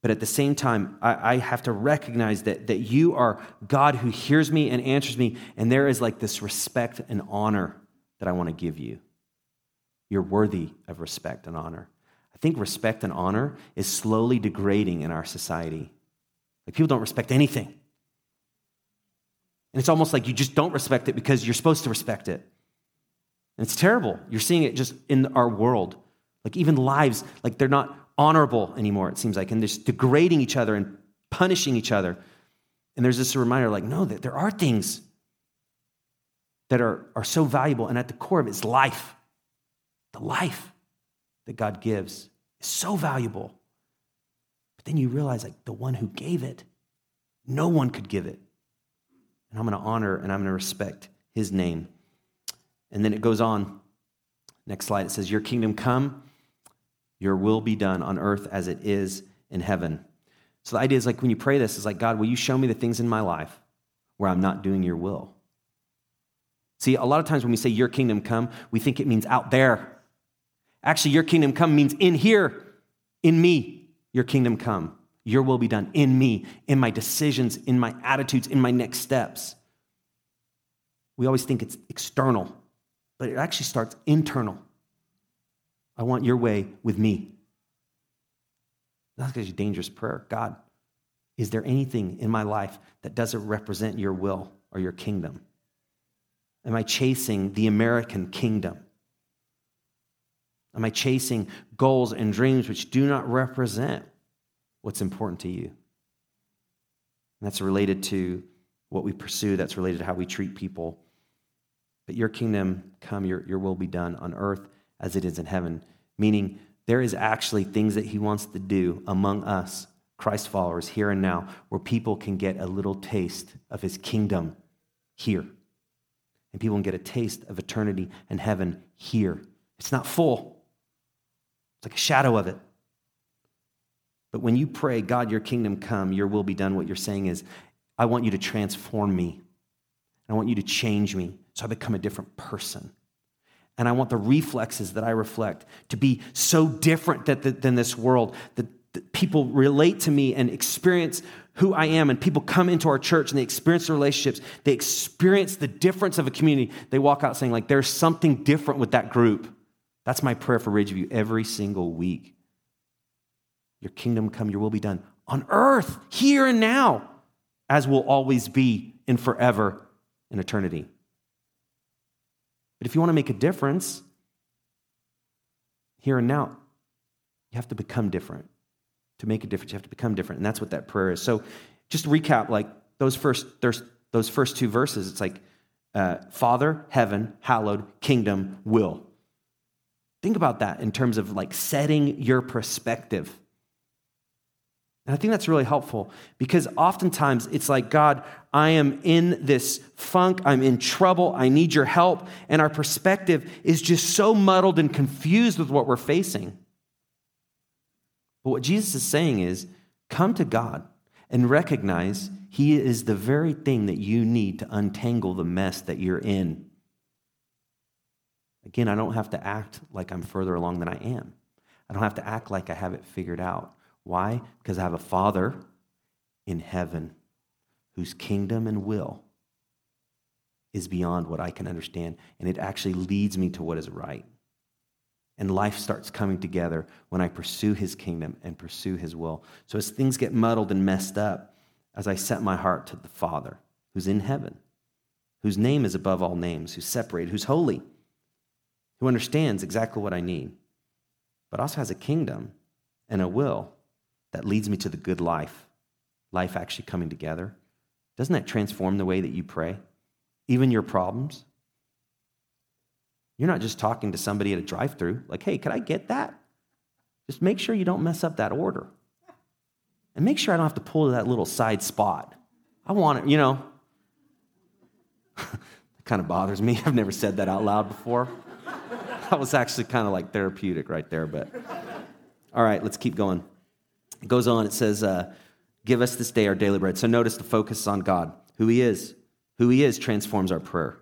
But at the same time, I, I have to recognize that, that you are God who hears me and answers me, and there is like this respect and honor that I want to give you. You're worthy of respect and honor. I think respect and honor is slowly degrading in our society. Like, people don't respect anything. And it's almost like you just don't respect it because you're supposed to respect it. And it's terrible. You're seeing it just in our world. Like, even lives, like, they're not honorable anymore, it seems like. And they're just degrading each other and punishing each other. And there's this reminder, like, no, there are things that are, are so valuable. And at the core of it is life. The life that God gives is so valuable. But then you realize, like, the one who gave it, no one could give it. And I'm going to honor and I'm going to respect his name. And then it goes on. Next slide, it says, your kingdom come, your will be done on earth as it is in heaven. So the idea is, like, when you pray this, it's like, God, will you show me the things in my life where I'm not doing your will. See, a lot of times when we say your kingdom come, we think it means out there. Actually, your kingdom come means in here, in me, your kingdom come. Your will be done in me, in my decisions, in my attitudes, in my next steps. We always think it's external, but it actually starts internal. I want your way with me. That's a dangerous prayer. God, is there anything in my life that doesn't represent your will or your kingdom? Am I chasing the American kingdom? Am I chasing goals and dreams which do not represent what's important to you? And that's related to what we pursue. That's related to how we treat people. But your kingdom come, your, your will be done on earth as it is in heaven. Meaning there is actually things that he wants to do among us, Christ followers, here and now, where people can get a little taste of his kingdom here. And people can get a taste of eternity and heaven here. It's not full. It's like a shadow of it. But when you pray, God, your kingdom come, your will be done, what you're saying is, I want you to transform me. I want you to change me so I become a different person. And I want the reflexes that I reflect to be so different that, that, than this world that, that people relate to me and experience who I am. And people come into our church and they experience the relationships. They experience the difference of a community. They walk out saying, like, there's something different with that group. That's my prayer for Ridgeview every single week. Your kingdom come, your will be done on earth, here and now, as will always be in forever, in eternity. But if you want to make a difference here and now, you have to become different. To make a difference, you have to become different. And that's what that prayer is. So just to recap, like those first, those first two verses, it's like uh, Father, heaven, hallowed, kingdom, will. Think about that in terms of like setting your perspective. And I think that's really helpful because oftentimes it's like, God, I am in this funk. I'm in trouble. I need your help. And our perspective is just so muddled and confused with what we're facing. But what Jesus is saying is, come to God and recognize he is the very thing that you need to untangle the mess that you're in. Again, I don't have to act like I'm further along than I am. I don't have to act like I have it figured out. Why? Because I have a Father in heaven whose kingdom and will is beyond what I can understand, and it actually leads me to what is right. And life starts coming together when I pursue his kingdom and pursue his will. So as things get muddled and messed up, as I set my heart to the Father who's in heaven, whose name is above all names, who's separated, who's holy, who understands exactly what I need, but also has a kingdom and a will that leads me to the good life, life actually coming together. Doesn't that transform the way that you pray? Even your problems? You're not just talking to somebody at a drive-thru, like, hey, could I get that? Just make sure you don't mess up that order. And make sure I don't have to pull to that little side spot. I want it, you know. That kind of bothers me. I've never said that out loud before. That was actually kind of like therapeutic right there, but all right, let's keep going. It goes on. It says, uh, give us this day our daily bread. So notice the focus on God, who he is. Who he is transforms our prayer.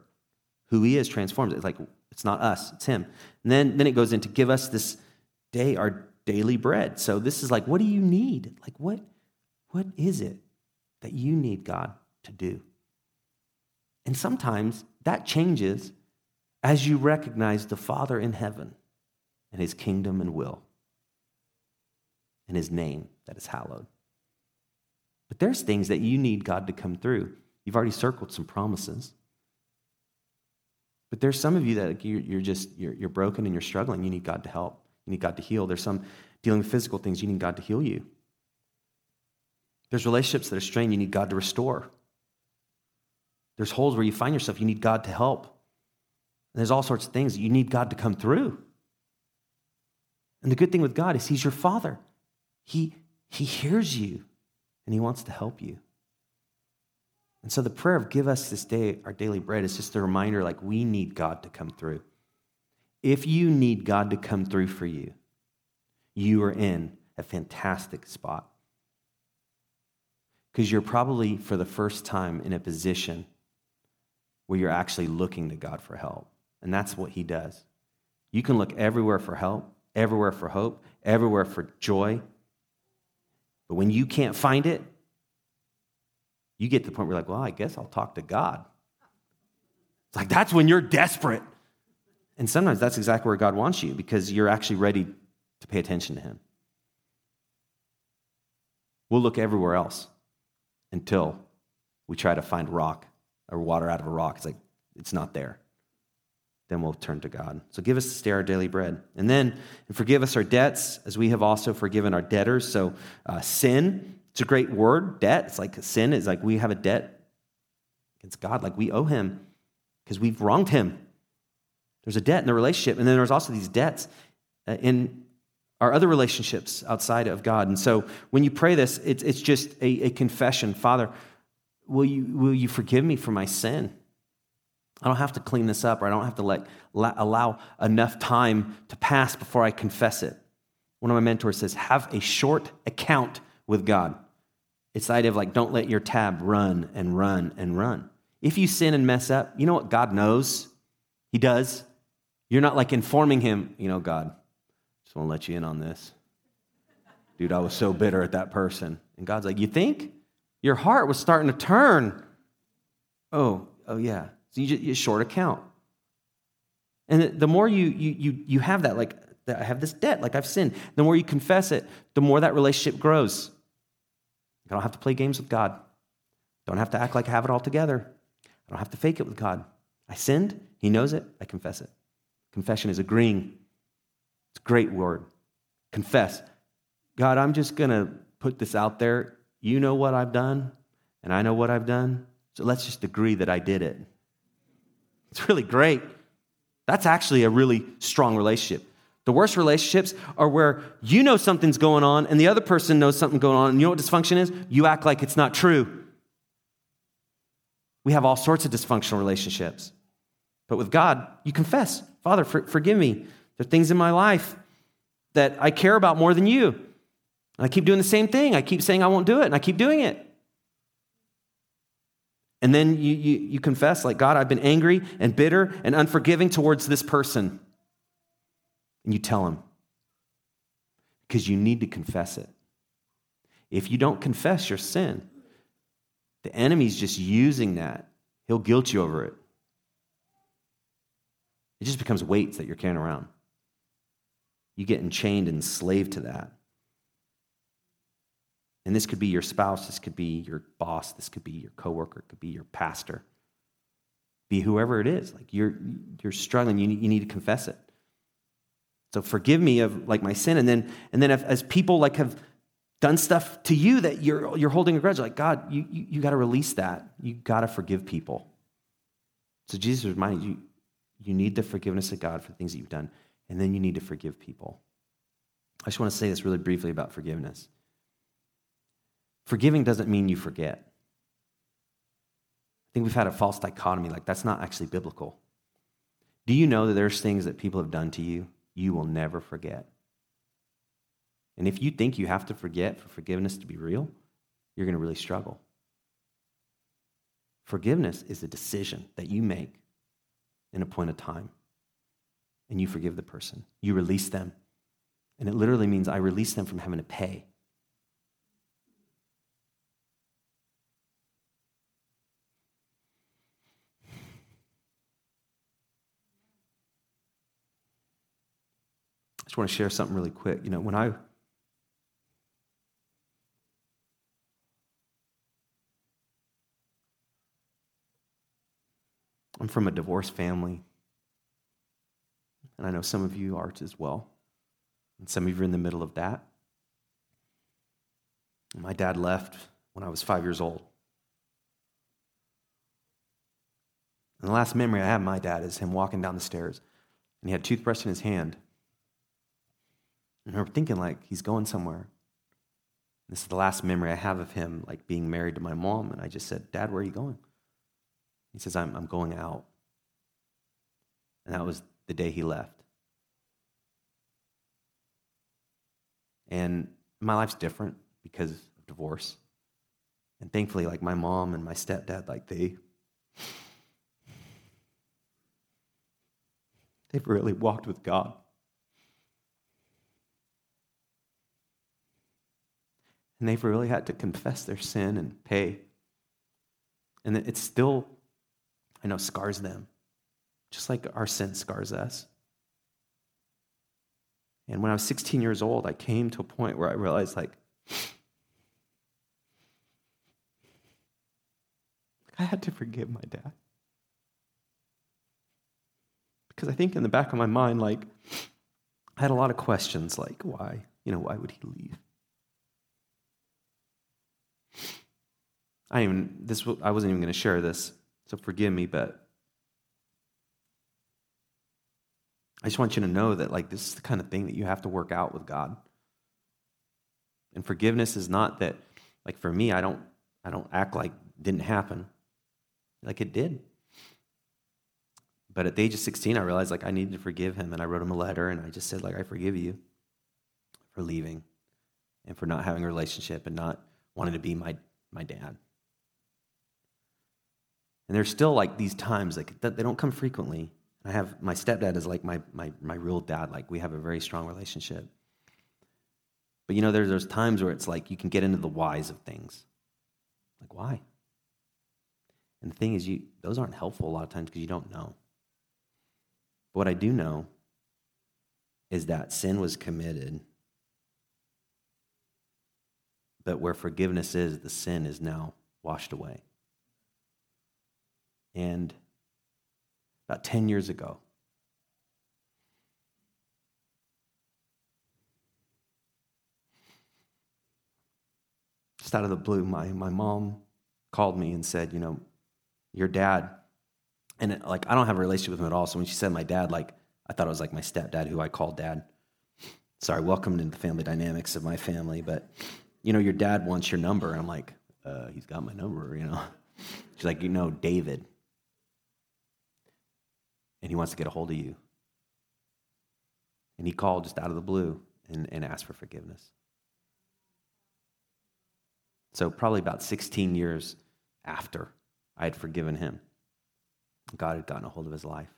Who he is transforms it. It's like, it's not us, it's him. And then, then it goes into give us this day our daily bread. So this is like, what do you need? Like what, what is it that you need God to do? And sometimes that changes as you recognize the Father in heaven and his kingdom and will and his name that is hallowed. But there's things that you need God to come through. You've already circled some promises. But there's some of you that you're just, you're, you're broken and you're struggling. You need God to help. You need God to heal. There's some dealing with physical things. You need God to heal you. There's relationships that are strained. You need God to restore. There's holes where you find yourself. You need God to help. There's all sorts of things that you need God to come through. And the good thing with God is he's your Father. He, he hears you, and he wants to help you. And so the prayer of give us this day our daily bread is just a reminder, like, we need God to come through. If you need God to come through for you, you are in a fantastic spot. because you're probably for the first time in a position where you're actually looking to God for help. And that's what he does. You can look everywhere for help, everywhere for hope, everywhere for joy. But when you can't find it, you get to the point where you're like, well, I guess I'll talk to God. It's like, that's when you're desperate. And sometimes that's exactly where God wants you, because you're actually ready to pay attention to him. We'll look everywhere else until we try to find rock or water out of a rock. It's like, it's not there. Then we'll turn to God. So give us this day our daily bread. And then and forgive us our debts as we have also forgiven our debtors. So uh, sin, it's a great word, debt. It's like sin is like we have a debt against God. Like we owe him because we've wronged him. There's a debt in the relationship. And then there's also these debts in our other relationships outside of God. And so when you pray this, it's, it's just a, a confession. Father, will you, will you forgive me for my sin? I don't have to clean this up, or I don't have to let allow enough time to pass before I confess it. One of my mentors says, have a short account with God. It's the idea of like, don't let your tab run and run and run. If you sin and mess up, you know what? God knows. He does. You're not like informing him, you know, God, just want to let you in on this. Dude, I was so bitter at that person. And God's like, you think? Your heart was starting to turn. Oh, oh yeah. So you just you short account. And the, the more you, you you you have that, like, I have this debt, like I've sinned, the more you confess it, the more that relationship grows. I don't have to play games with God. Don't have to act like I have it all together. I don't have to fake it with God. I sinned. He knows it. I confess it. Confession is agreeing. It's a great word. Confess. God, I'm just going to put this out there. You know what I've done, and I know what I've done. So let's just agree that I did it. It's really great. That's actually a really strong relationship. The worst relationships are where you know something's going on, and the other person knows something going on, and you know what dysfunction is? You act like it's not true. We have all sorts of dysfunctional relationships. But with God, you confess, Father, for, forgive me. There are things in my life that I care about more than you. And I keep doing the same thing. I keep saying I won't do it, and I keep doing it. And then you, you you confess, like, God, I've been angry and bitter and unforgiving towards this person. And you tell him. Because you need to confess it. If you don't confess your sin, the enemy's just using that. He'll guilt you over it. It just becomes weights that you're carrying around. You get enchained and enslaved to that. And this could be your spouse, this could be your boss, this could be your coworker, it could be your pastor. Be whoever it is. Like you're you're struggling, you need, you need to confess it. So forgive me of like my sin, and then and then if, as people like have done stuff to you that you're you're holding a grudge, like God, you you, you got to release that. You got to forgive people. So Jesus reminded you, you need the forgiveness of God for the things that you've done, and then you need to forgive people. I just want to say this really briefly about forgiveness. Forgiving doesn't mean you forget. I think we've had a false dichotomy, like that's not actually biblical. Do you know that there's things that people have done to you you will never forget? And if you think you have to forget for forgiveness to be real, you're going to really struggle. Forgiveness is a decision that you make in a point of time, and you forgive the person. You release them, and it literally means I release them from having to pay. I want to share something really quick. You know, when I I'm from a divorced family, and I know some of you are as well, and some of you are in the middle of that. My dad left when I was five years old, and the last memory I have of my dad is him walking down the stairs, and he had a toothbrush in his hand. I remember thinking, like, he's going somewhere. This is the last memory I have of him, like, being married to my mom. And I just said, Dad, where are you going? He says, I'm, I'm going out. And that was the day he left. And my life's different because of divorce. And thankfully, like my mom and my stepdad, like they, they've really walked with God. And they've really had to confess their sin and pay. And it's still, I know, scars them, just like our sin scars us. And when I was sixteen years old, I came to a point where I realized, like, I had to forgive my dad. Because I think in the back of my mind, like, I had a lot of questions, like, why? You know, why would he leave? I even this I wasn't even going to share this, so forgive me, but I just want you to know that, like, this is the kind of thing that you have to work out with God. And forgiveness is not that, like, for me, I don't I don't act like it didn't happen. Like, it did. But at the age of sixteen, I realized, like, I needed to forgive him, and I wrote him a letter, and I just said, like, I forgive you for leaving and for not having a relationship and not wanting to be my, my dad. And there's still, like, these times, like, that they don't come frequently. I have, my stepdad is like my, my my real dad. Like, we have a very strong relationship. But, you know, there's those times where it's like you can get into the whys of things. Like, why? And the thing is, you those aren't helpful a lot of times because you don't know. But what I do know is that sin was committed. But where forgiveness is, the sin is now washed away. And about ten years ago, just out of the blue, my, my mom called me and said, you know, your dad, and it, like, I don't have a relationship with him at all, so when she said my dad, like, I thought it was like my stepdad, who I call dad. Sorry, welcome into the family dynamics of my family, but, you know, your dad wants your number, and I'm like, uh, he's got my number, you know. She's like, you know, David. And he wants to get a hold of you. And he called just out of the blue and, and asked for forgiveness. So probably about sixteen years after I had forgiven him, God had gotten a hold of his life.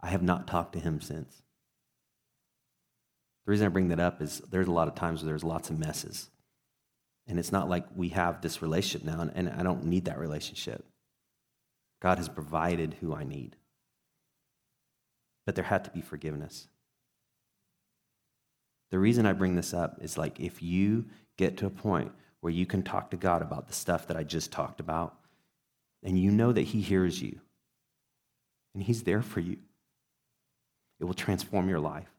I have not talked to him since. The reason I bring that up is there's a lot of times where there's lots of messes. And it's not like we have this relationship now, and, and I don't need that relationship. God has provided who I need. But there had to be forgiveness. The reason I bring this up is, like, if you get to a point where you can talk to God about the stuff that I just talked about, and you know that he hears you, and he's there for you, it will transform your life.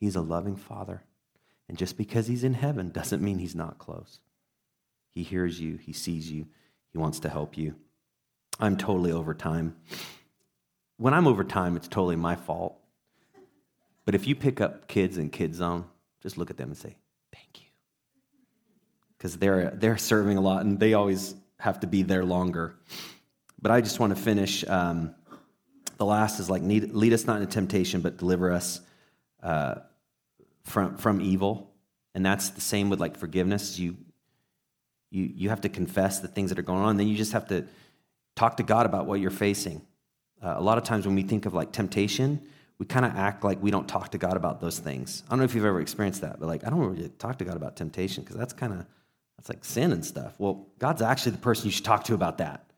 He's a loving Father. And just because he's in heaven doesn't mean he's not close. He hears you. He sees you. He wants to help you. I'm totally over time. When I'm over time, it's totally my fault. But if you pick up kids in Kids Zone, just look at them and say, thank you. Because they're, they're serving a lot, and they always have to be there longer. But I just want to finish. Um, the last is, like, lead, lead us not into temptation, but deliver us uh, from from evil. And that's the same with, like, forgiveness. You, you, you have to confess the things that are going on. Then you just have to talk to God about what you're facing. Uh, a lot of times when we think of, like, temptation, we kind of act like we don't talk to God about those things. I don't know if you've ever experienced that, but, like, I don't really talk to God about temptation because that's kind of, that's like sin and stuff. Well, God's actually the person you should talk to about that.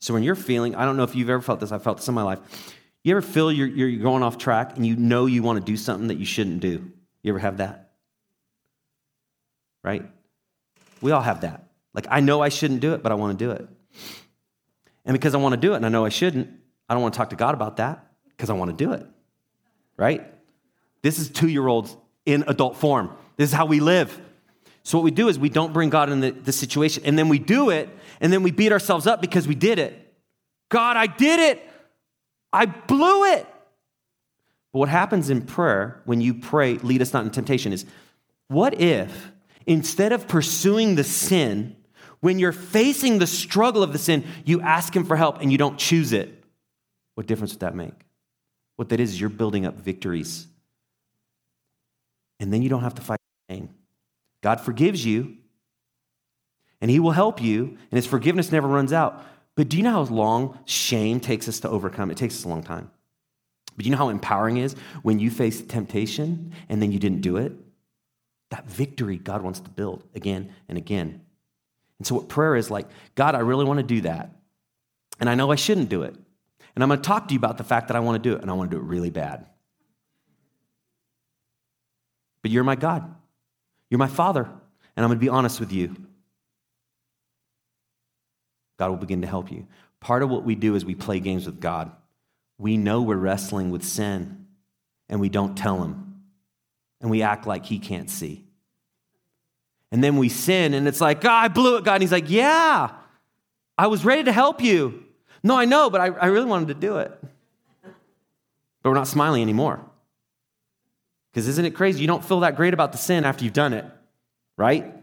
So when you're feeling, I don't know if you've ever felt this, I've felt this in my life. You ever feel you're, you're going off track and you know you want to do something that you shouldn't do? You ever have that? Right? We all have that. Like, I know I shouldn't do it, but I want to do it. And because I want to do it and I know I shouldn't, I don't want to talk to God about that because I want to do it, right? This is two-year-olds in adult form. This is how we live. So what we do is we don't bring God in the, the situation, and then we do it, and then we beat ourselves up because we did it. God, I did it. I blew it. But what happens in prayer when you pray, lead us not into temptation, is what if instead of pursuing the sin, when you're facing the struggle of the sin, you ask him for help and you don't choose it? What difference would that make? What that is, is you're building up victories. And then you don't have to fight pain. God forgives you, and he will help you, and his forgiveness never runs out. But do you know how long shame takes us to overcome? It takes us a long time. But do you know how empowering it is when you face temptation and then you didn't do it? That victory God wants to build again and again. And so what prayer is like, God, I really want to do that, and I know I shouldn't do it, and I'm going to talk to you about the fact that I want to do it, and I want to do it really bad. But you're my God. You're my Father, and I'm going to be honest with you. God will begin to help you. Part of what we do is we play games with God. We know we're wrestling with sin, and we don't tell him, and we act like he can't see. And then we sin, and it's like, oh, I blew it, God. And he's like, yeah, I was ready to help you. No, I know, but I, I really wanted to do it. But we're not smiling anymore. Because isn't it crazy? You don't feel that great about the sin after you've done it, right?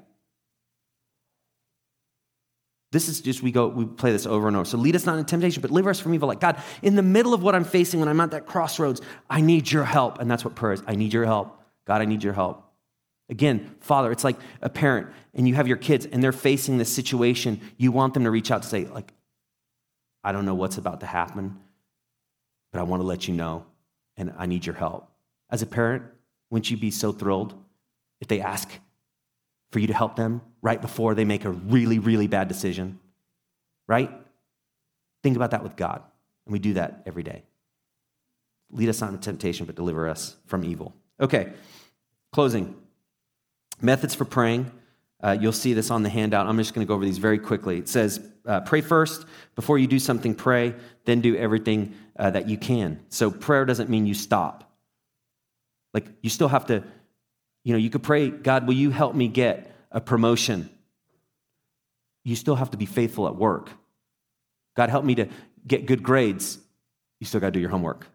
This is just, we go, we play this over and over. So lead us not into temptation, but deliver us from evil. Like, God, in the middle of what I'm facing, when I'm at that crossroads, I need your help. And that's what prayer is. I need your help. God, I need your help. Again, Father, it's like a parent, and you have your kids, and they're facing this situation. You want them to reach out to say, like, I don't know what's about to happen, but I want to let you know, and I need your help. As a parent, wouldn't you be so thrilled if they ask for you to help them right before they make a really, really bad decision, right? Think about that with God, and we do that every day. Lead us not into temptation, but deliver us from evil. Okay, closing. Methods for praying. Uh, you'll see this on the handout. I'm just going to go over these very quickly. It says, uh, pray first. Before you do something, pray. Then do everything uh, that you can. So prayer doesn't mean you stop. Like, you still have to, you know, you could pray, God, will you help me get a promotion? You still have to be faithful at work. God, help me to get good grades. You still got to do your homework.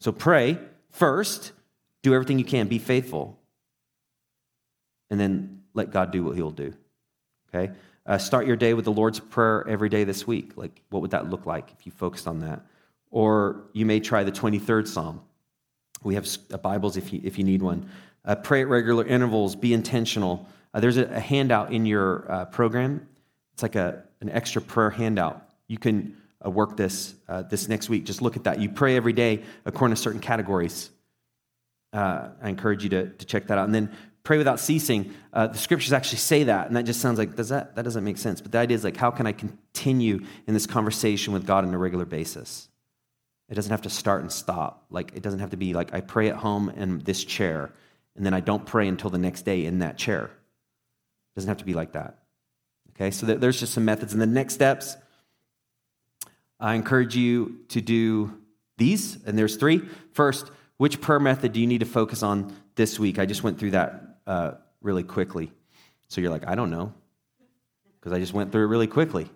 So pray first. Do everything you can. Be faithful. And then let God do what he'll do, okay? Uh, start your day with the Lord's Prayer every day this week. Like, what would that look like if you focused on that? Or you may try the twenty-third Psalm. We have Bibles if you if you need one. Uh, pray at regular intervals. Be intentional. Uh, there's a, a handout in your uh, program. It's like a an extra prayer handout. You can uh, work this uh, this next week. Just look at that. You pray every day according to certain categories. Uh, I encourage you to, to check that out. And then pray without ceasing. Uh, the scriptures actually say that, and that just sounds like, does that, that doesn't make sense. But the idea is, like, how can I continue in this conversation with God on a regular basis? It doesn't have to start and stop. Like, it doesn't have to be like, I pray at home in this chair, and then I don't pray until the next day in that chair. It doesn't have to be like that. Okay, so th- there's just some methods. And the next steps, I encourage you to do these, and there's three. First, which prayer method do you need to focus on this week? I just went through that Uh, really quickly. So you're like, I don't know, because I just went through it really quickly.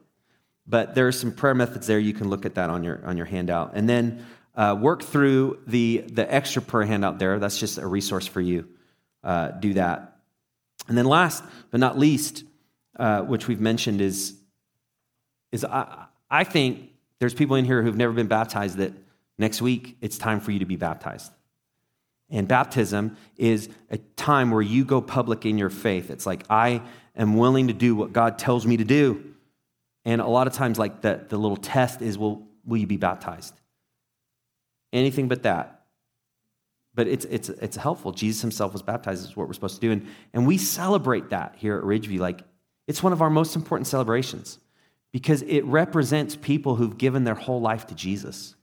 But there are some prayer methods there. You can look at that on your on your handout. And then uh, work through the, the extra prayer handout there. That's just a resource for you. Uh, do that. And then last but not least, uh, which we've mentioned, is, is I, I think there's people in here who've never been baptized that next week it's time for you to be baptized. And baptism is a time where you go public in your faith. It's like, I am willing to do what God tells me to do. And a lot of times, like, the, the little test is, will, will you be baptized? Anything but that. But it's it's it's helpful. Jesus himself was baptized. It's what we're supposed to do. And, and we celebrate that here at Ridgeview. Like, it's one of our most important celebrations because it represents people who've given their whole life to Jesus.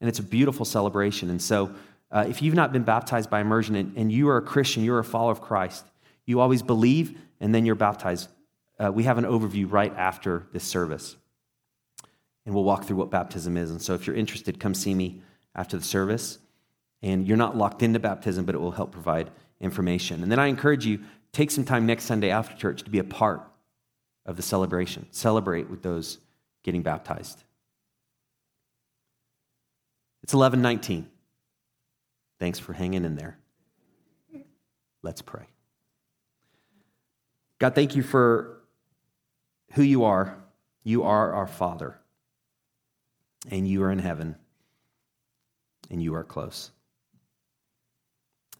And it's a beautiful celebration. And so, Uh, if you've not been baptized by immersion and, and you are a Christian, you're a follower of Christ, you always believe and then you're baptized. Uh, we have an overview right after this service. And we'll walk through what baptism is. And so if you're interested, come see me after the service. And you're not locked into baptism, but it will help provide information. And then I encourage you, take some time next Sunday after church to be a part of the celebration. Celebrate with those getting baptized. It's eleven nineteen. Thanks for hanging in there. Let's pray. God, thank you for who you are. You are our Father, and you are in heaven, and you are close.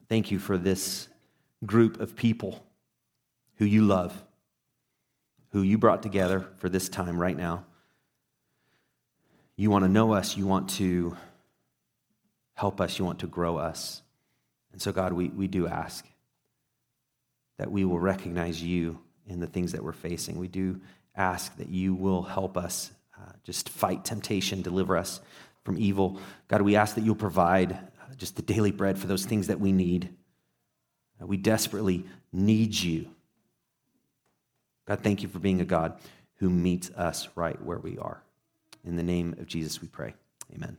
Thank you for this group of people who you love, who you brought together for this time right now. You want to know us. You want to help us. You want to grow us. And so, God, we, we do ask that we will recognize you in the things that we're facing. We do ask that you will help us uh, just fight temptation, deliver us from evil. God, we ask that you'll provide just the daily bread for those things that we need. We desperately need you. God, thank you for being a God who meets us right where we are. In the name of Jesus, we pray. Amen.